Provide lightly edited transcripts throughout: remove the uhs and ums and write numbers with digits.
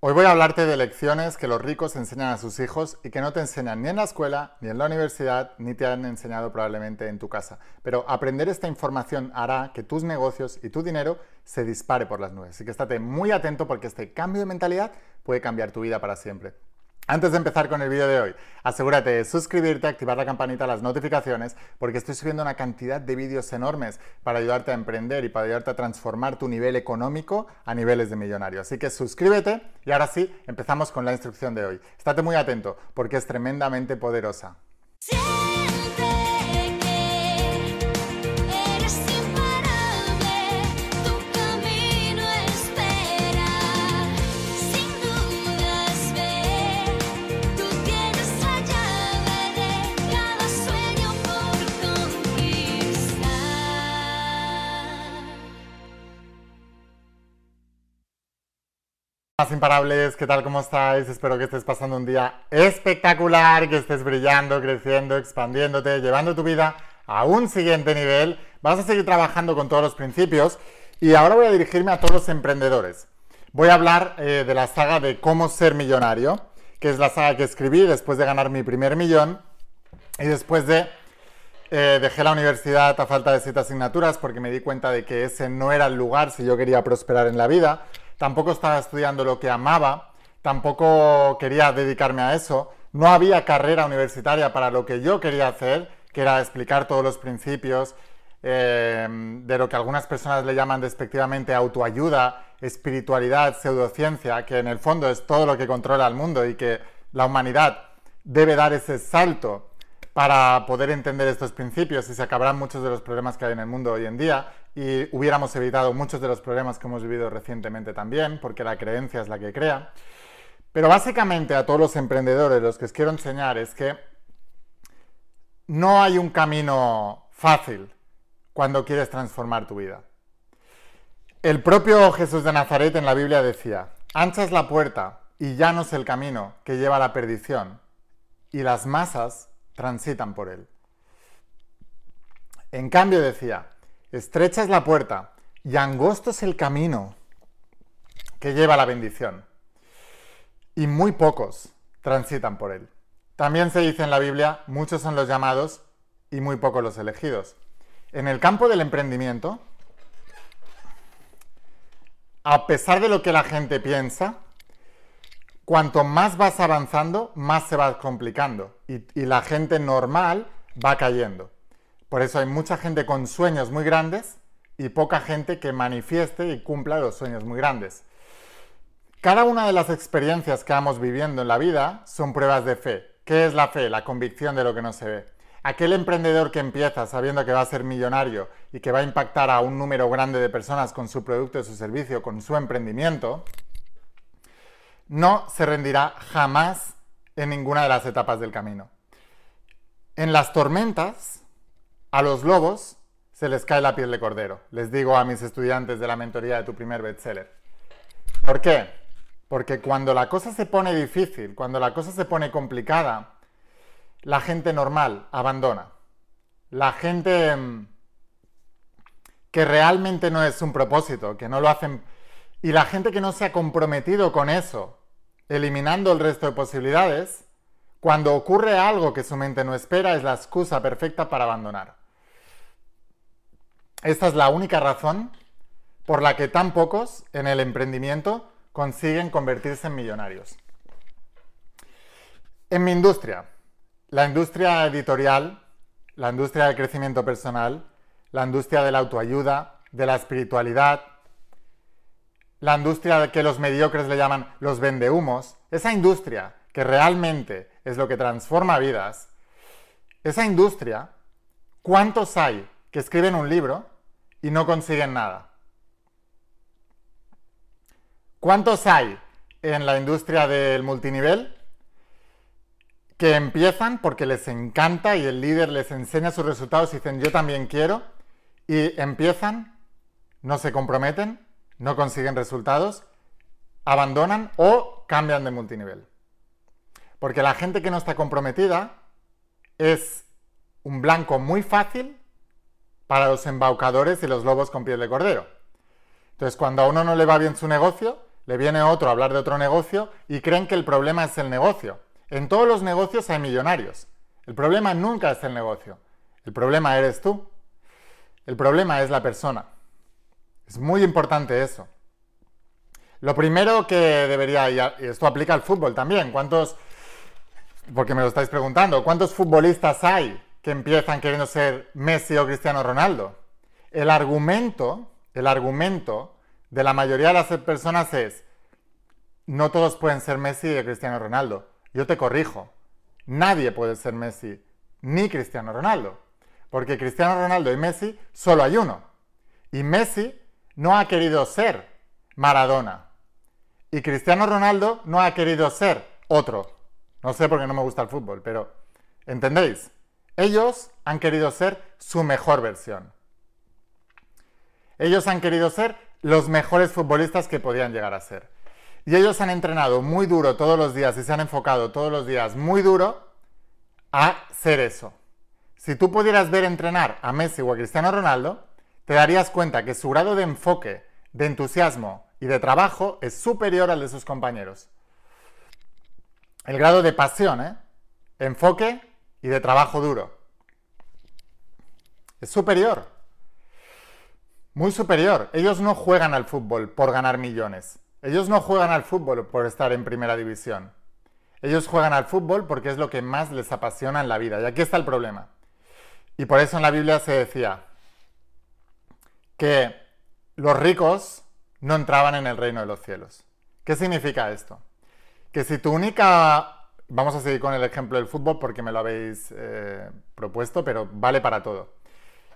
Hoy voy a hablarte de lecciones que los ricos enseñan a sus hijos y que no te enseñan ni en la escuela, ni en la universidad, ni te han enseñado probablemente en tu casa. Pero aprender esta información hará que tus negocios y tu dinero se dispare por las nubes. Así que estate muy atento porque este cambio de mentalidad puede cambiar tu vida para siempre. Antes de empezar con el vídeo de hoy, asegúrate de suscribirte, activar la campanita, las notificaciones, porque estoy subiendo una cantidad de vídeos enormes para ayudarte a emprender y para ayudarte a transformar tu nivel económico a niveles de millonario. Así que suscríbete y ahora sí, empezamos con la instrucción de hoy. Estate muy atento porque es tremendamente poderosa. Más imparables, ¿qué tal? ¿Cómo estáis? Espero que estés pasando un día espectacular, que estés brillando, creciendo, expandiéndote, llevando tu vida a un siguiente nivel. Vas a seguir trabajando con todos los principios y ahora voy a dirigirme a todos los emprendedores. Voy a hablar de la saga de Cómo ser millonario, que es la saga que escribí después de ganar mi primer millón y después de dejé la universidad a falta de 7 asignaturas porque me di cuenta de que ese no era el lugar si yo quería prosperar en la vida. Tampoco estaba estudiando lo que amaba, tampoco quería dedicarme a eso, no había carrera universitaria para lo que yo quería hacer, que era explicar todos los principios de lo que algunas personas le llaman despectivamente autoayuda, espiritualidad, pseudociencia, que en el fondo es todo lo que controla el mundo y que la humanidad debe dar ese salto para poder entender estos principios y se acabarán muchos de los problemas que hay en el mundo hoy en día. Y hubiéramos evitado muchos de los problemas que hemos vivido recientemente también, porque la creencia es la que crea. Pero básicamente a todos los emprendedores los que os quiero enseñar es que no hay un camino fácil cuando quieres transformar tu vida. El propio Jesús de Nazaret en la Biblia decía: ancha es la puerta y llano es el camino que lleva a la perdición, y las masas transitan por él. En cambio decía: estrecha es la puerta y angosto es el camino que lleva a la bendición, y muy pocos transitan por él. También se dice en la Biblia: muchos son los llamados y muy pocos los elegidos. En el campo del emprendimiento, a pesar de lo que la gente piensa, cuanto más vas avanzando, más se va complicando y la gente normal va cayendo. Por eso hay mucha gente con sueños muy grandes y poca gente que manifieste y cumpla los sueños muy grandes. Cada una de las experiencias que vamos viviendo en la vida son pruebas de fe. ¿Qué es la fe? La convicción de lo que no se ve. Aquel emprendedor que empieza sabiendo que va a ser millonario y que va a impactar a un número grande de personas con su producto y su servicio, con su emprendimiento, no se rendirá jamás en ninguna de las etapas del camino. En las tormentas, a los lobos se les cae la piel de cordero. Les digo a mis estudiantes de la mentoría de tu primer bestseller. ¿Por qué? Porque cuando la cosa se pone difícil, cuando la cosa se pone complicada, la gente normal abandona. La gente que realmente no es un propósito, que no lo hacen, y la gente que no se ha comprometido con eso, eliminando el resto de posibilidades, cuando ocurre algo que su mente no espera, es la excusa perfecta para abandonar. Esta es la única razón por la que tan pocos en el emprendimiento consiguen convertirse en millonarios. En mi industria, la industria editorial, la industria del crecimiento personal, la industria de la autoayuda, de la espiritualidad, la industria que los mediocres le llaman los vendehumos, esa industria que realmente es lo que transforma vidas, esa industria, ¿cuántos hay que escriben un libro y no consiguen nada? ¿Cuántos hay en la industria del multinivel que empiezan porque les encanta y el líder les enseña sus resultados y dicen yo también quiero, y empiezan, no se comprometen, no consiguen resultados, abandonan o cambian de multinivel? Porque la gente que no está comprometida es un blanco muy fácil para los embaucadores y los lobos con piel de cordero. Entonces, cuando a uno no le va bien su negocio, le viene otro a hablar de otro negocio y creen que el problema es el negocio. En todos los negocios hay millonarios. El problema nunca es el negocio. El problema eres tú. El problema es la persona. Es muy importante eso. Lo primero que debería, y esto aplica al fútbol también, porque me lo estáis preguntando, ¿cuántos futbolistas hay que empiezan queriendo ser Messi o Cristiano Ronaldo? El argumento de la mayoría de las personas es: no todos pueden ser Messi o Cristiano Ronaldo. Yo te corrijo, nadie puede ser Messi ni Cristiano Ronaldo, porque Cristiano Ronaldo y Messi solo hay uno. Y Messi no ha querido ser Maradona. Y Cristiano Ronaldo no ha querido ser otro. No sé por qué no me gusta el fútbol, pero ¿entendéis? Ellos han querido ser su mejor versión. Ellos han querido ser los mejores futbolistas que podían llegar a ser. Y ellos han entrenado muy duro todos los días y se han enfocado todos los días muy duro a ser eso. Si tú pudieras ver entrenar a Messi o a Cristiano Ronaldo, te darías cuenta que su grado de enfoque, de entusiasmo y de trabajo es superior al de sus compañeros. El grado de pasión, enfoque y de trabajo duro es superior. Muy superior. Ellos no juegan al fútbol por ganar millones. Ellos no juegan al fútbol por estar en primera división. Ellos juegan al fútbol porque es lo que más les apasiona en la vida. Y aquí está el problema. Y por eso en la Biblia se decía que los ricos no entraban en el reino de los cielos. ¿Qué significa esto? Que si tu única... Vamos a seguir con el ejemplo del fútbol porque me lo habéis propuesto, pero vale para todo.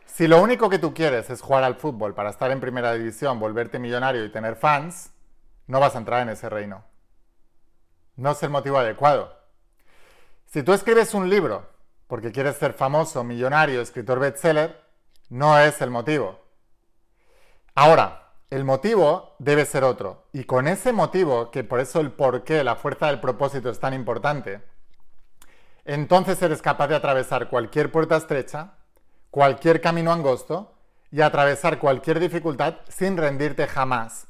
Si lo único que tú quieres es jugar al fútbol para estar en primera división, volverte millonario y tener fans, no vas a entrar en ese reino. No es el motivo adecuado. Si tú escribes un libro porque quieres ser famoso, millonario, escritor bestseller, no es el motivo. Ahora, el motivo debe ser otro. Y con ese motivo, que por eso el porqué, la fuerza del propósito es tan importante, entonces eres capaz de atravesar cualquier puerta estrecha, cualquier camino angosto y atravesar cualquier dificultad sin rendirte jamás.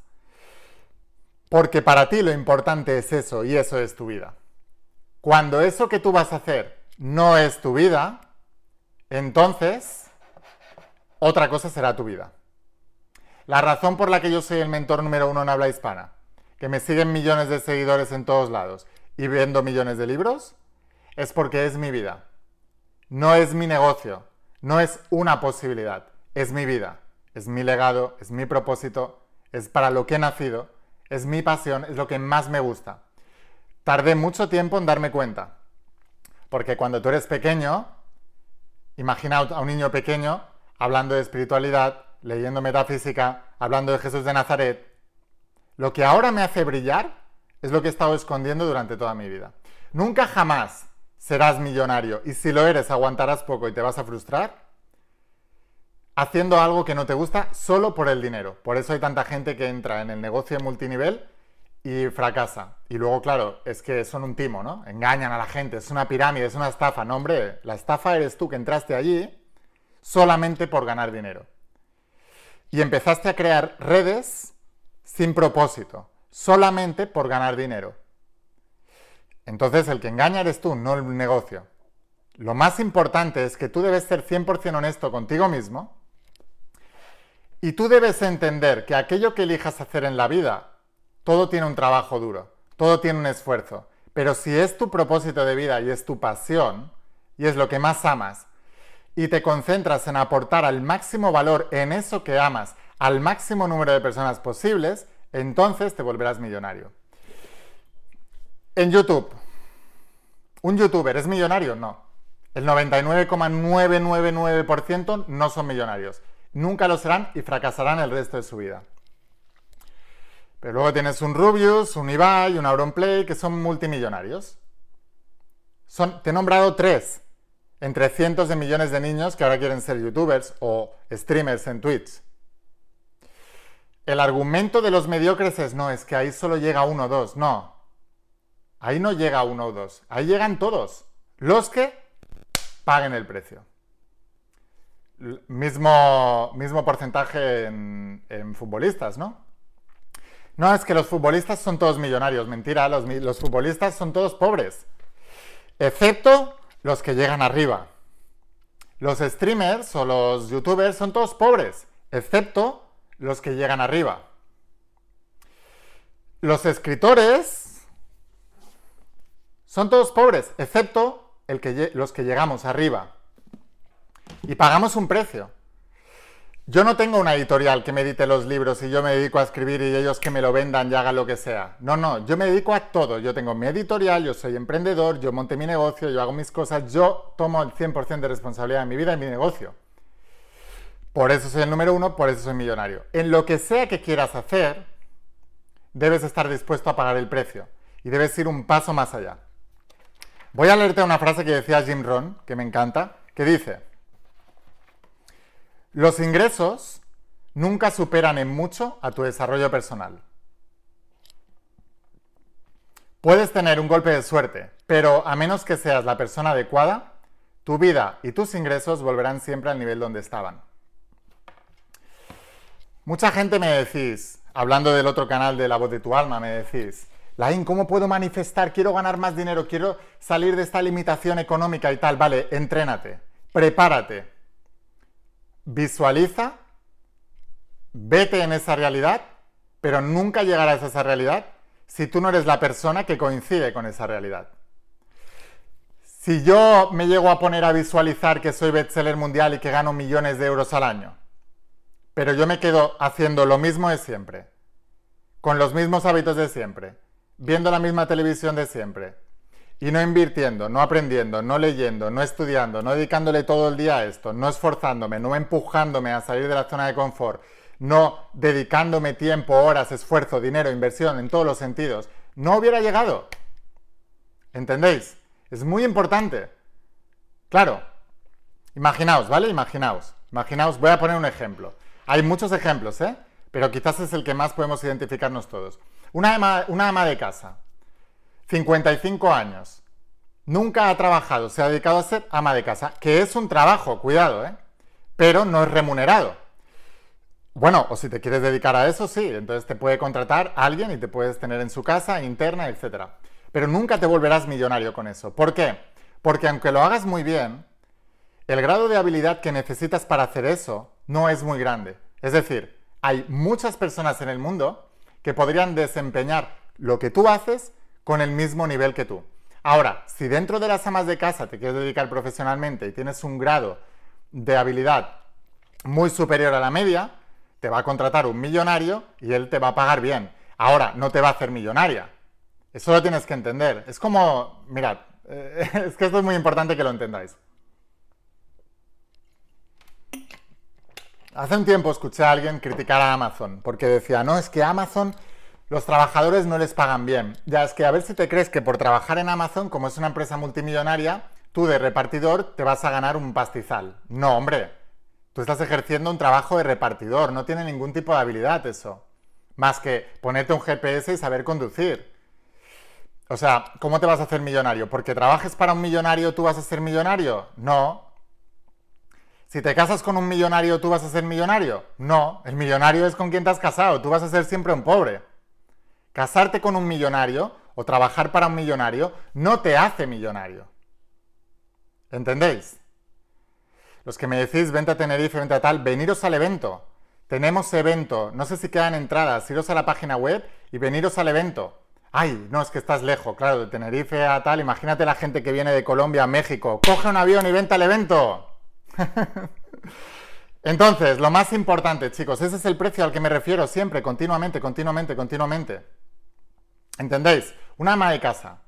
Porque para ti lo importante es eso, y eso es tu vida. Cuando eso que tú vas a hacer no es tu vida, entonces otra cosa será tu vida. La razón por la que yo soy el mentor número uno en habla hispana, que me siguen millones de seguidores en todos lados y vendo millones de libros, es porque es mi vida. No es mi negocio, no es una posibilidad, es mi vida, es mi legado, es mi propósito, es para lo que he nacido. Es mi pasión, es lo que más me gusta. Tardé mucho tiempo en darme cuenta. Porque cuando tú eres pequeño, imagina a un niño pequeño hablando de espiritualidad, leyendo metafísica, hablando de Jesús de Nazaret. Lo que ahora me hace brillar es lo que he estado escondiendo durante toda mi vida. Nunca jamás serás millonario. Y si lo eres, aguantarás poco y te vas a frustrar haciendo algo que no te gusta solo por el dinero. Por eso hay tanta gente que entra en el negocio de multinivel y fracasa. Y luego, claro, es que son un timo, ¿no? Engañan a la gente, es una pirámide, es una estafa. No, hombre, la estafa eres tú que entraste allí solamente por ganar dinero. Y empezaste a crear redes sin propósito, solamente por ganar dinero. Entonces, el que engaña eres tú, no el negocio. Lo más importante es que tú debes ser 100% honesto contigo mismo. Y tú debes entender que aquello que elijas hacer en la vida, todo tiene un trabajo duro, todo tiene un esfuerzo. Pero si es tu propósito de vida y es tu pasión, y es lo que más amas, y te concentras en aportar al máximo valor en eso que amas, al máximo número de personas posibles, entonces te volverás millonario. En YouTube, ¿un youtuber es millonario? No. El 99,999% no son millonarios. Nunca lo serán y fracasarán el resto de su vida. Pero luego tienes un Rubius, un Ibai, un AuronPlay, que son multimillonarios. Te he nombrado tres, entre cientos de millones de niños que ahora quieren ser youtubers o streamers en Twitch. El argumento de los mediocres es: no, es que ahí solo llega uno o dos. No, ahí no llega uno o dos, ahí llegan todos, los que paguen el precio. Mismo porcentaje en futbolistas, ¿no? No, es que los futbolistas son todos millonarios. Mentira, los futbolistas son todos pobres. Excepto los que llegan arriba. Los streamers o los youtubers son todos pobres. Excepto los que llegan arriba. Los escritores son todos pobres. Excepto los que llegamos arriba. Y pagamos un precio. Yo no tengo una editorial que me edite los libros y yo me dedico a escribir y ellos que me lo vendan y hagan lo que sea. No, no, yo me dedico a todo. Yo tengo mi editorial, yo soy emprendedor, yo monté mi negocio, yo hago mis cosas, yo tomo el 100% de responsabilidad de mi vida y mi negocio. Por eso soy el número uno, por eso soy millonario. En lo que sea que quieras hacer, debes estar dispuesto a pagar el precio y debes ir un paso más allá. Voy a leerte una frase que decía Jim Rohn, que me encanta, que dice... Los ingresos nunca superan en mucho a tu desarrollo personal. Puedes tener un golpe de suerte, pero a menos que seas la persona adecuada, tu vida y tus ingresos volverán siempre al nivel donde estaban. Mucha gente me decís, hablando del otro canal de La Voz de tu Alma, me decís, Laín, ¿cómo puedo manifestar? Quiero ganar más dinero, quiero salir de esta limitación económica y tal. Vale, entrénate, prepárate. Visualiza, vete en esa realidad, pero nunca llegarás a esa realidad si tú no eres la persona que coincide con esa realidad. Si yo me llego a poner a visualizar que soy bestseller mundial y que gano millones de euros al año, pero yo me quedo haciendo lo mismo de siempre, con los mismos hábitos de siempre, viendo la misma televisión de siempre, y no invirtiendo, no aprendiendo, no leyendo, no estudiando, no dedicándole todo el día a esto, no esforzándome, no empujándome a salir de la zona de confort, no dedicándome tiempo, horas, esfuerzo, dinero, inversión, en todos los sentidos, no hubiera llegado. ¿Entendéis? Es muy importante. Claro. Imaginaos, ¿vale? Imaginaos. Imaginaos, voy a poner un ejemplo. Hay muchos ejemplos, ¿eh? Pero quizás es el que más podemos identificarnos todos. Una ama de casa. 55 años, nunca ha trabajado, se ha dedicado a ser ama de casa, que es un trabajo, cuidado, ¿eh? Pero no es remunerado. Bueno, o si te quieres dedicar a eso, sí, entonces te puede contratar a alguien y te puedes tener en su casa, interna, etc. Pero nunca te volverás millonario con eso. ¿Por qué? Porque aunque lo hagas muy bien, el grado de habilidad que necesitas para hacer eso no es muy grande. Es decir, hay muchas personas en el mundo que podrían desempeñar lo que tú haces con el mismo nivel que tú. Ahora, si dentro de las amas de casa te quieres dedicar profesionalmente y tienes un grado de habilidad muy superior a la media, te va a contratar un millonario y él te va a pagar bien. Ahora, no te va a hacer millonaria. Eso lo tienes que entender. Es como... Mirad, es que esto es muy importante que lo entendáis. Hace un tiempo escuché a alguien criticar a Amazon porque decía, no, es que Amazon... Los trabajadores no les pagan bien. Ya es que a ver si te crees que por trabajar en Amazon, como es una empresa multimillonaria, tú de repartidor te vas a ganar un pastizal. No, hombre. Tú estás ejerciendo un trabajo de repartidor. No tiene ningún tipo de habilidad eso. Más que ponerte un GPS y saber conducir. O sea, ¿cómo te vas a hacer millonario? ¿Porque trabajes para un millonario tú vas a ser millonario? No. Si te casas con un millonario, ¿tú vas a ser millonario? No. El millonario es con quien te has casado. Tú vas a ser siempre un pobre. Casarte con un millonario o trabajar para un millonario no te hace millonario. ¿Entendéis? Los que me decís, vente a Tenerife, vente a tal, veniros al evento. Tenemos evento. No sé si quedan entradas. Iros a la página web y veniros al evento. Ay, no, es que estás lejos. Claro, de Tenerife a tal. Imagínate la gente que viene de Colombia a México. Coge un avión y vente al evento. Entonces, lo más importante, chicos, ese es el precio al que me refiero siempre, continuamente, continuamente, continuamente. ¿Entendéis? Una ama de casa,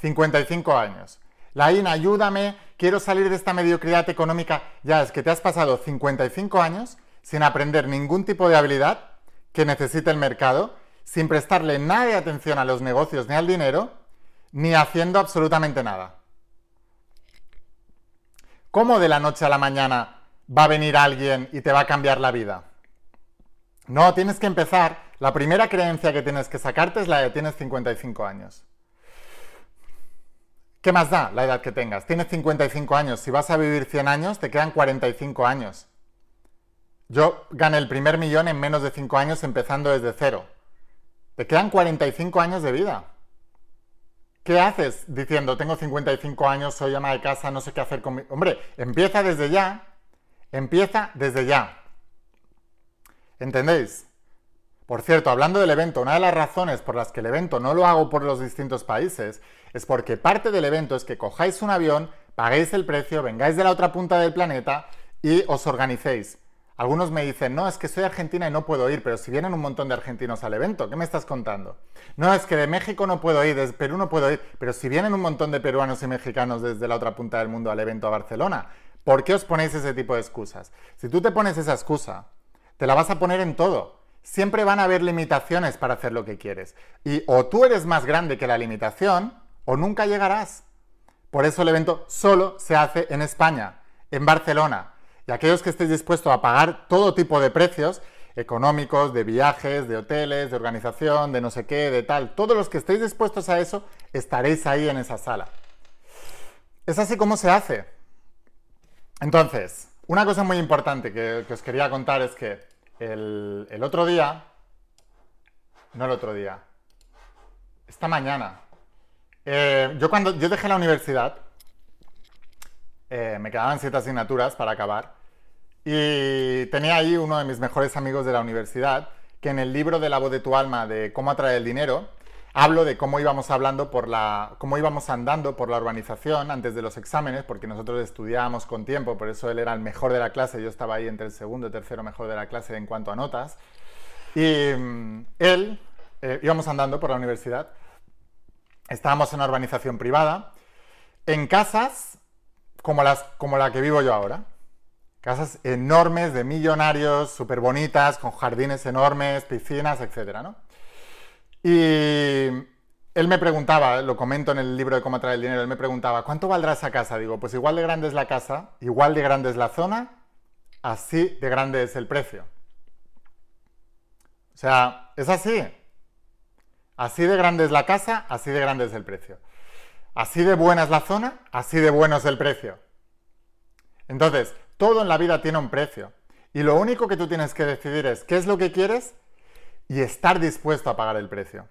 55 años. Laín, ayúdame, quiero salir de esta mediocridad económica. Ya, es que te has pasado 55 años sin aprender ningún tipo de habilidad que necesite el mercado, sin prestarle nada de atención a los negocios ni al dinero, ni haciendo absolutamente nada. ¿Cómo de la noche a la mañana va a venir alguien y te va a cambiar la vida? No, tienes que empezar. La primera creencia que tienes que sacarte es la de tienes 55 años. ¿Qué más da la edad que tengas? Tienes 55 años. Si vas a vivir 100 años, te quedan 45 años. Yo gané el primer millón en menos de 5 años empezando desde cero. Te quedan 45 años de vida. ¿Qué haces diciendo, tengo 55 años, soy ama de casa, no sé qué hacer con mi... Hombre, empieza desde ya. Empieza desde ya. ¿Entendéis? Por cierto, hablando del evento, una de las razones por las que el evento no lo hago por los distintos países es porque parte del evento es que cojáis un avión, paguéis el precio, vengáis de la otra punta del planeta y os organicéis. Algunos me dicen, no, es que soy argentina y no puedo ir, pero si vienen un montón de argentinos al evento, ¿qué me estás contando? No, es que de México no puedo ir, de Perú no puedo ir, pero si vienen un montón de peruanos y mexicanos desde la otra punta del mundo al evento a Barcelona, ¿por qué os ponéis ese tipo de excusas? Si tú te pones esa excusa, te la vas a poner en todo. Siempre van a haber limitaciones para hacer lo que quieres. Y o tú eres más grande que la limitación, o nunca llegarás. Por eso el evento solo se hace en España, en Barcelona. Y aquellos que estéis dispuestos a pagar todo tipo de precios, económicos, de viajes, de hoteles, de organización, de no sé qué, de tal, todos los que estéis dispuestos a eso, estaréis ahí en esa sala. Es así como se hace. Entonces, una cosa muy importante que os quería contar es que esta mañana, yo dejé la universidad, me quedaban 7 asignaturas para acabar y tenía ahí uno de mis mejores amigos de la universidad que en el libro de La voz de tu alma de cómo atraer el dinero hablo de cómo íbamos andando por la urbanización antes de los exámenes, porque nosotros estudiábamos con tiempo, por eso él era el mejor de la clase, yo estaba ahí entre el segundo y tercero mejor de la clase en cuanto a notas, y él íbamos andando por la universidad, estábamos en una urbanización privada, en casas como la que vivo yo ahora. Casas enormes de millonarios, súper bonitas, con jardines enormes, piscinas, etcétera, ¿no? Y él me preguntaba, lo comento en el libro de cómo atraer el dinero, él me preguntaba, ¿cuánto valdrá esa casa? Digo, pues igual de grande es la casa, igual de grande es la zona, así de grande es el precio. O sea, es así. Así de grande es la casa, así de grande es el precio. Así de buena es la zona, así de bueno es el precio. Entonces, todo en la vida tiene un precio. Y lo único que tú tienes que decidir es qué es lo que quieres y estar dispuesto a pagar el precio.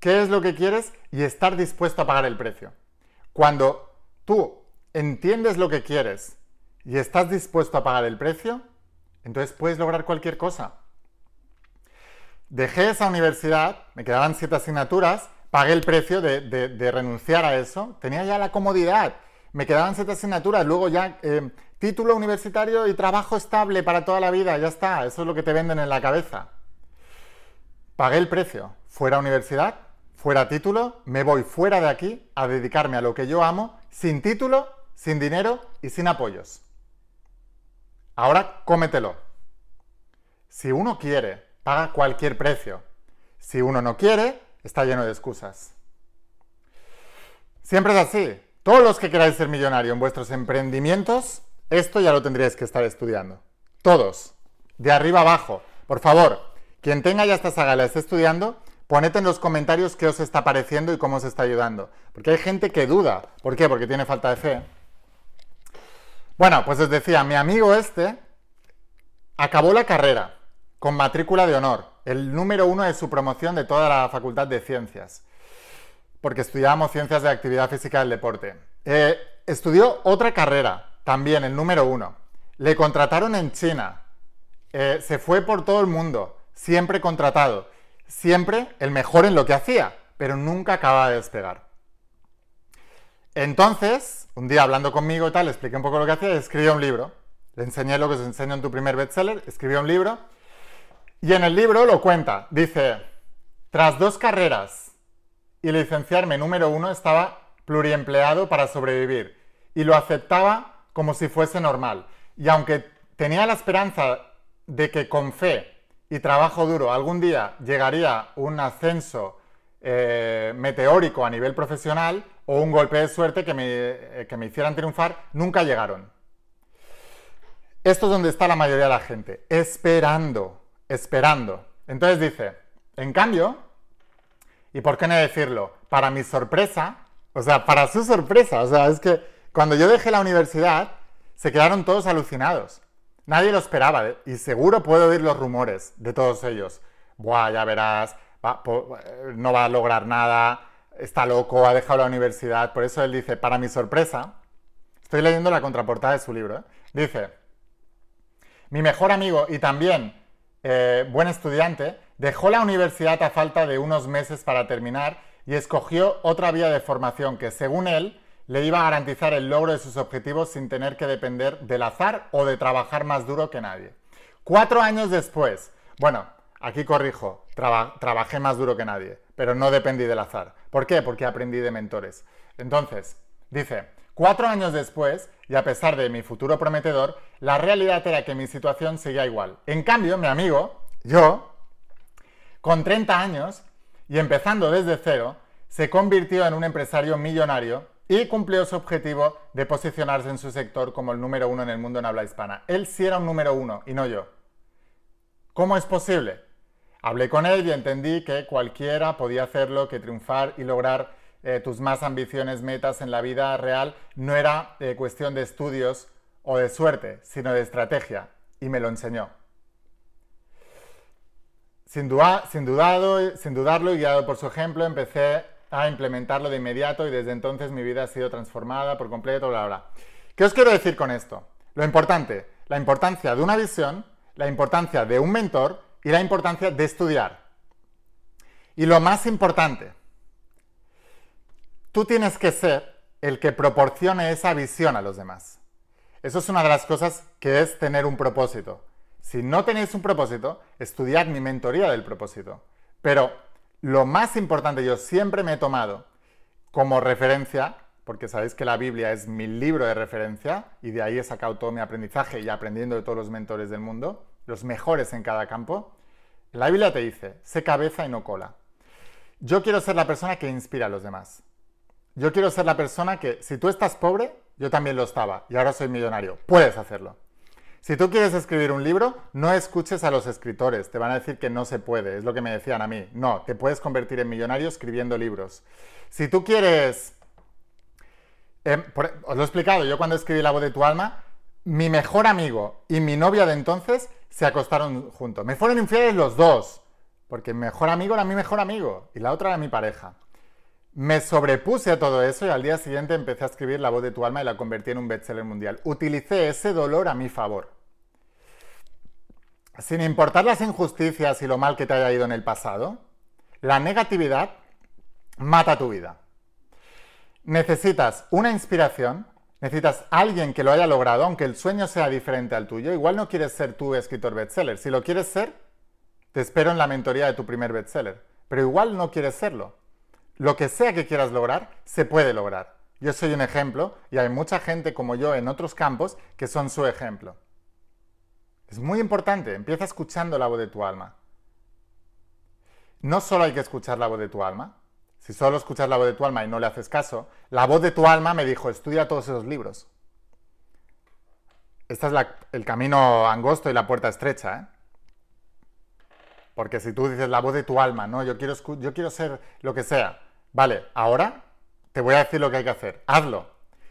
¿Qué es lo que quieres y estar dispuesto a pagar el precio? Cuando tú entiendes lo que quieres y estás dispuesto a pagar el precio, entonces puedes lograr cualquier cosa. Dejé esa universidad, me quedaban 7 asignaturas, pagué el precio de renunciar a eso, tenía ya la comodidad, me quedaban 7 asignaturas, luego ya título universitario y trabajo estable para toda la vida, ya está, eso es lo que te venden en la cabeza. Pagué el precio, fuera universidad, fuera título, me voy fuera de aquí a dedicarme a lo que yo amo, sin título, sin dinero y sin apoyos. Ahora cómetelo. Si uno quiere, paga cualquier precio. Si uno no quiere, está lleno de excusas. Siempre es así. Todos los que queráis ser millonario en vuestros emprendimientos, esto ya lo tendríais que estar estudiando. Todos. De arriba abajo. Por favor, quien tenga ya esta saga y la esté estudiando, poned en los comentarios qué os está pareciendo y cómo os está ayudando. Porque hay gente que duda. ¿Por qué? Porque tiene falta de fe. Bueno, pues os decía, mi amigo este acabó la carrera con matrícula de honor. El número 1 de su promoción de toda la Facultad de Ciencias, porque estudiábamos Ciencias de la Actividad Física del Deporte. Estudió otra carrera, también el número 1. Le contrataron en China. Se fue por todo el mundo, siempre contratado. Siempre el mejor en lo que hacía, pero nunca acababa de despegar. Entonces, un día hablando conmigo y tal, le expliqué un poco lo que hacía y escribió un libro. Le enseñé lo que os enseño en tu primer bestseller, escribió un libro. Y en el libro lo cuenta, dice, tras 2 carreras y licenciarme número 1 estaba pluriempleado para sobrevivir y lo aceptaba como si fuese normal. Y aunque tenía la esperanza de que con fe y trabajo duro algún día llegaría un ascenso meteórico a nivel profesional o un golpe de suerte que me hicieran triunfar, nunca llegaron. Esto es donde está la mayoría de la gente, esperando. Esperando. Entonces dice, en cambio, y por qué no decirlo, para mi sorpresa, o sea, para su sorpresa, o sea, es que cuando yo dejé la universidad, se quedaron todos alucinados. Nadie lo esperaba, y seguro puedo oír los rumores de todos ellos. Buah, ya verás, no va a lograr nada, está loco, ha dejado la universidad. Por eso él dice, para mi sorpresa, estoy leyendo la contraportada de su libro, ¿eh? Dice, mi mejor amigo y también buen estudiante dejó la universidad a falta de unos meses para terminar y escogió otra vía de formación que, según él, le iba a garantizar el logro de sus objetivos sin tener que depender del azar o de trabajar más duro que nadie. 4 años después, bueno, aquí corrijo, trabajé más duro que nadie, pero no dependí del azar. ¿Por qué? Porque aprendí de mentores. Entonces, dice, 4 años después, y a pesar de mi futuro prometedor, la realidad era que mi situación seguía igual. En cambio, mi amigo, yo, con 30 años y empezando desde cero, se convirtió en un empresario millonario y cumplió su objetivo de posicionarse en su sector como el número 1 en el mundo en habla hispana. Él sí era un número 1 y no yo. ¿Cómo es posible? Hablé con él y entendí que cualquiera podía hacerlo, que triunfar y lograr tus más ambiciones, metas en la vida real no era cuestión de estudios o de suerte, sino de estrategia. Y me lo enseñó. Sin dudarlo y guiado por su ejemplo, empecé a implementarlo de inmediato y desde entonces mi vida ha sido transformada por completo, bla, bla. ¿Qué os quiero decir con esto? Lo importante, la importancia de una visión, la importancia de un mentor y la importancia de estudiar. Y lo más importante, tú tienes que ser el que proporcione esa visión a los demás. Eso es una de las cosas que es tener un propósito. Si no tenéis un propósito, estudiad mi mentoría del propósito. Pero lo más importante, yo siempre me he tomado como referencia, porque sabéis que la Biblia es mi libro de referencia y de ahí he sacado todo mi aprendizaje y aprendiendo de todos los mentores del mundo, los mejores en cada campo. La Biblia te dice, sé cabeza y no cola. Yo quiero ser la persona que inspira a los demás. Yo quiero ser la persona que, si tú estás pobre, yo también lo estaba y ahora soy millonario. Puedes hacerlo. Si tú quieres escribir un libro, no escuches a los escritores. Te van a decir que no se puede. Es lo que me decían a mí. No, te puedes convertir en millonario escribiendo libros. Si tú quieres... os lo he explicado. Yo cuando escribí La voz de tu alma, mi mejor amigo y mi novia de entonces se acostaron juntos. Me fueron infieles los dos. Porque mi mejor amigo era mi mejor amigo y la otra era mi pareja. Me sobrepuse a todo eso y al día siguiente empecé a escribir La voz de tu alma y la convertí en un bestseller mundial. Utilicé ese dolor a mi favor. Sin importar las injusticias y lo mal que te haya ido en el pasado, la negatividad mata tu vida. Necesitas una inspiración, necesitas alguien que lo haya logrado, aunque el sueño sea diferente al tuyo. Igual no quieres ser tú escritor bestseller. Si lo quieres ser, te espero en la mentoría de tu primer bestseller. Pero igual no quieres serlo. Lo que sea que quieras lograr, se puede lograr. Yo soy un ejemplo y hay mucha gente como yo en otros campos que son su ejemplo. Es muy importante, empieza escuchando la voz de tu alma. No solo hay que escuchar la voz de tu alma. Si solo escuchas la voz de tu alma y no le haces caso, la voz de tu alma me dijo, estudia todos esos libros. Este es el camino angosto y la puerta estrecha, ¿eh? Porque si tú dices la voz de tu alma, no, yo quiero ser lo que sea. Vale, ahora te voy a decir lo que hay que hacer. Hazlo.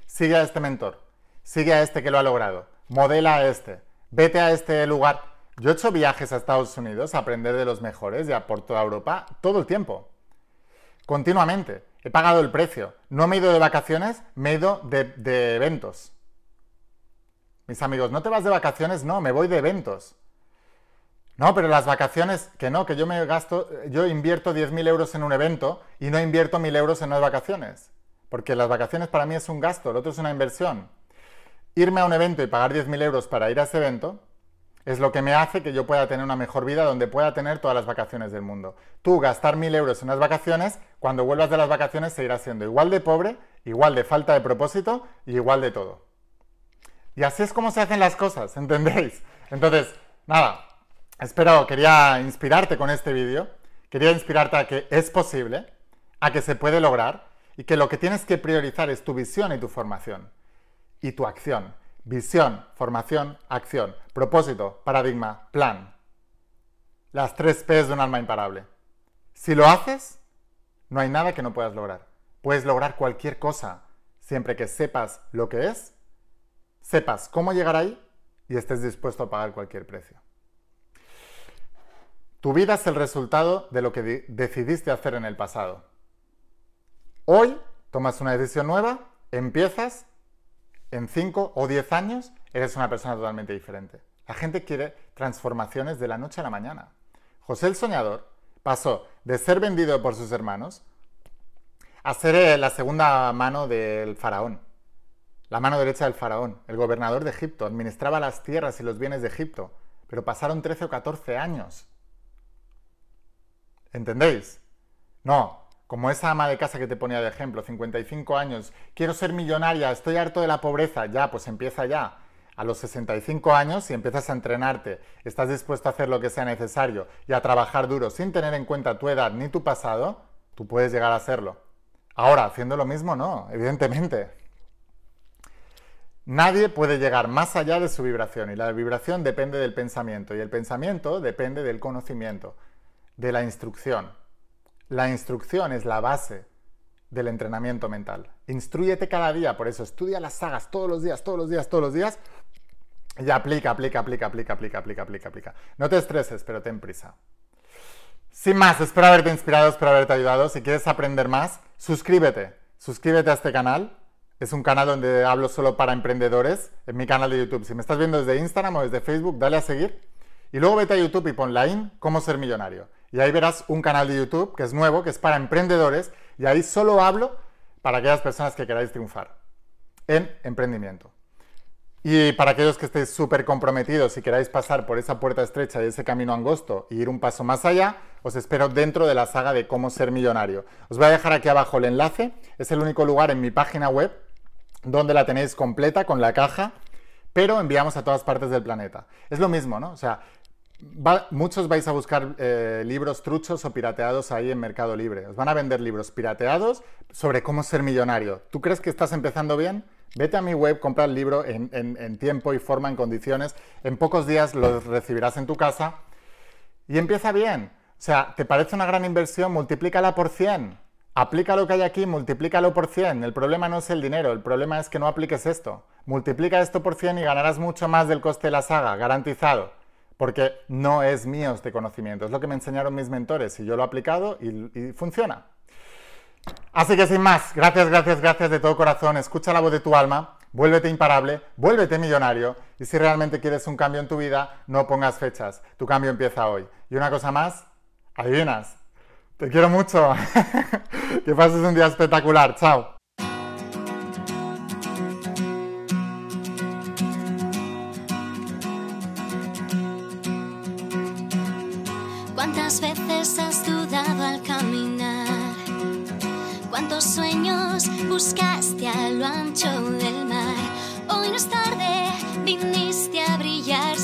Sigue a este mentor. Sigue a este que lo ha logrado. Modela a este. Vete a este lugar. Yo he hecho viajes a Estados Unidos a aprender de los mejores y por toda Europa todo el tiempo. Continuamente. He pagado el precio. No me he ido de vacaciones, me he ido de eventos. Mis amigos, ¿no te vas de vacaciones? No, me voy de eventos. No, pero las vacaciones, que no, que yo invierto 10.000 euros en un evento y no invierto 1.000 euros en unas vacaciones. Porque las vacaciones para mí es un gasto, el otro es una inversión. Irme a un evento y pagar 10.000 euros para ir a ese evento es lo que me hace que yo pueda tener una mejor vida donde pueda tener todas las vacaciones del mundo. Tú gastar 1.000 euros en unas vacaciones, cuando vuelvas de las vacaciones seguirás siendo igual de pobre, igual de falta de propósito y igual de todo. Y así es como se hacen las cosas, ¿entendéis? Entonces, nada... Espero, quería inspirarte con este vídeo, quería inspirarte a que es posible, a que se puede lograr y que lo que tienes que priorizar es tu visión y tu formación. Y tu acción. Visión, formación, acción. Propósito, paradigma, plan. Las 3 P's de un alma imparable. Si lo haces, no hay nada que no puedas lograr. Puedes lograr cualquier cosa, siempre que sepas lo que es, sepas cómo llegar ahí y estés dispuesto a pagar cualquier precio. Tu vida es el resultado de lo que decidiste hacer en el pasado. Hoy tomas una decisión nueva, empiezas, en 5 o 10 años eres una persona totalmente diferente. La gente quiere transformaciones de la noche a la mañana. José el Soñador pasó de ser vendido por sus hermanos a ser la segunda mano del faraón, la mano derecha del faraón, el gobernador de Egipto, administraba las tierras y los bienes de Egipto, pero pasaron 13 o 14 años. ¿Entendéis? No, como esa ama de casa que te ponía de ejemplo, 55 años, quiero ser millonaria, estoy harto de la pobreza, ya, pues empieza ya. A los 65 años, si empiezas a entrenarte, estás dispuesto a hacer lo que sea necesario y a trabajar duro sin tener en cuenta tu edad ni tu pasado, tú puedes llegar a hacerlo. Ahora, haciendo lo mismo, no, evidentemente. Nadie puede llegar más allá de su vibración y la vibración depende del pensamiento y el pensamiento depende del conocimiento, de la instrucción. La instrucción es la base del entrenamiento mental. Instrúyete cada día, por eso estudia las sagas todos los días, todos los días, todos los días y aplica. No te estreses, pero ten prisa. Sin más, espero haberte inspirado, espero haberte ayudado. Si quieres aprender más, suscríbete a este canal. Es un canal donde hablo solo para emprendedores, en mi canal de YouTube. Si me estás viendo desde Instagram o desde Facebook, dale a seguir. Y luego vete a YouTube y pon Laín, cómo ser millonario. Y ahí verás un canal de YouTube que es nuevo, que es para emprendedores, y ahí solo hablo para aquellas personas que queráis triunfar en emprendimiento. Y para aquellos que estéis súper comprometidos y queráis pasar por esa puerta estrecha y ese camino angosto y ir un paso más allá, os espero dentro de la saga de cómo ser millonario. Os voy a dejar aquí abajo el enlace. Es el único lugar en mi página web donde la tenéis completa con la caja, pero enviamos a todas partes del planeta. Es lo mismo, ¿no? O sea, muchos vais a buscar libros truchos o pirateados ahí en Mercado Libre. Os van a vender libros pirateados sobre cómo ser millonario. ¿Tú crees que estás empezando bien? Vete a mi web, compra el libro en tiempo y forma, en condiciones. En pocos días los recibirás en tu casa y empieza bien. O sea, ¿te parece una gran inversión? Multiplícala por 100. Aplica lo que hay aquí, multiplícalo por 100. El problema no es el dinero, el problema es que no apliques esto. Multiplica esto por 100 y ganarás mucho más del coste de la saga, garantizado. Porque no es mío este conocimiento, es lo que me enseñaron mis mentores y yo lo he aplicado y funciona. Así que sin más, gracias de todo corazón, escucha la voz de tu alma, vuélvete imparable, vuélvete millonario y si realmente quieres un cambio en tu vida, no pongas fechas, tu cambio empieza hoy. Y una cosa más, adivinas, te quiero mucho, que pases un día espectacular, chao. ¿Cuántas veces has dudado al caminar? ¿Cuántos sueños buscaste a lo ancho del mar? Hoy no es tarde, viniste a brillar.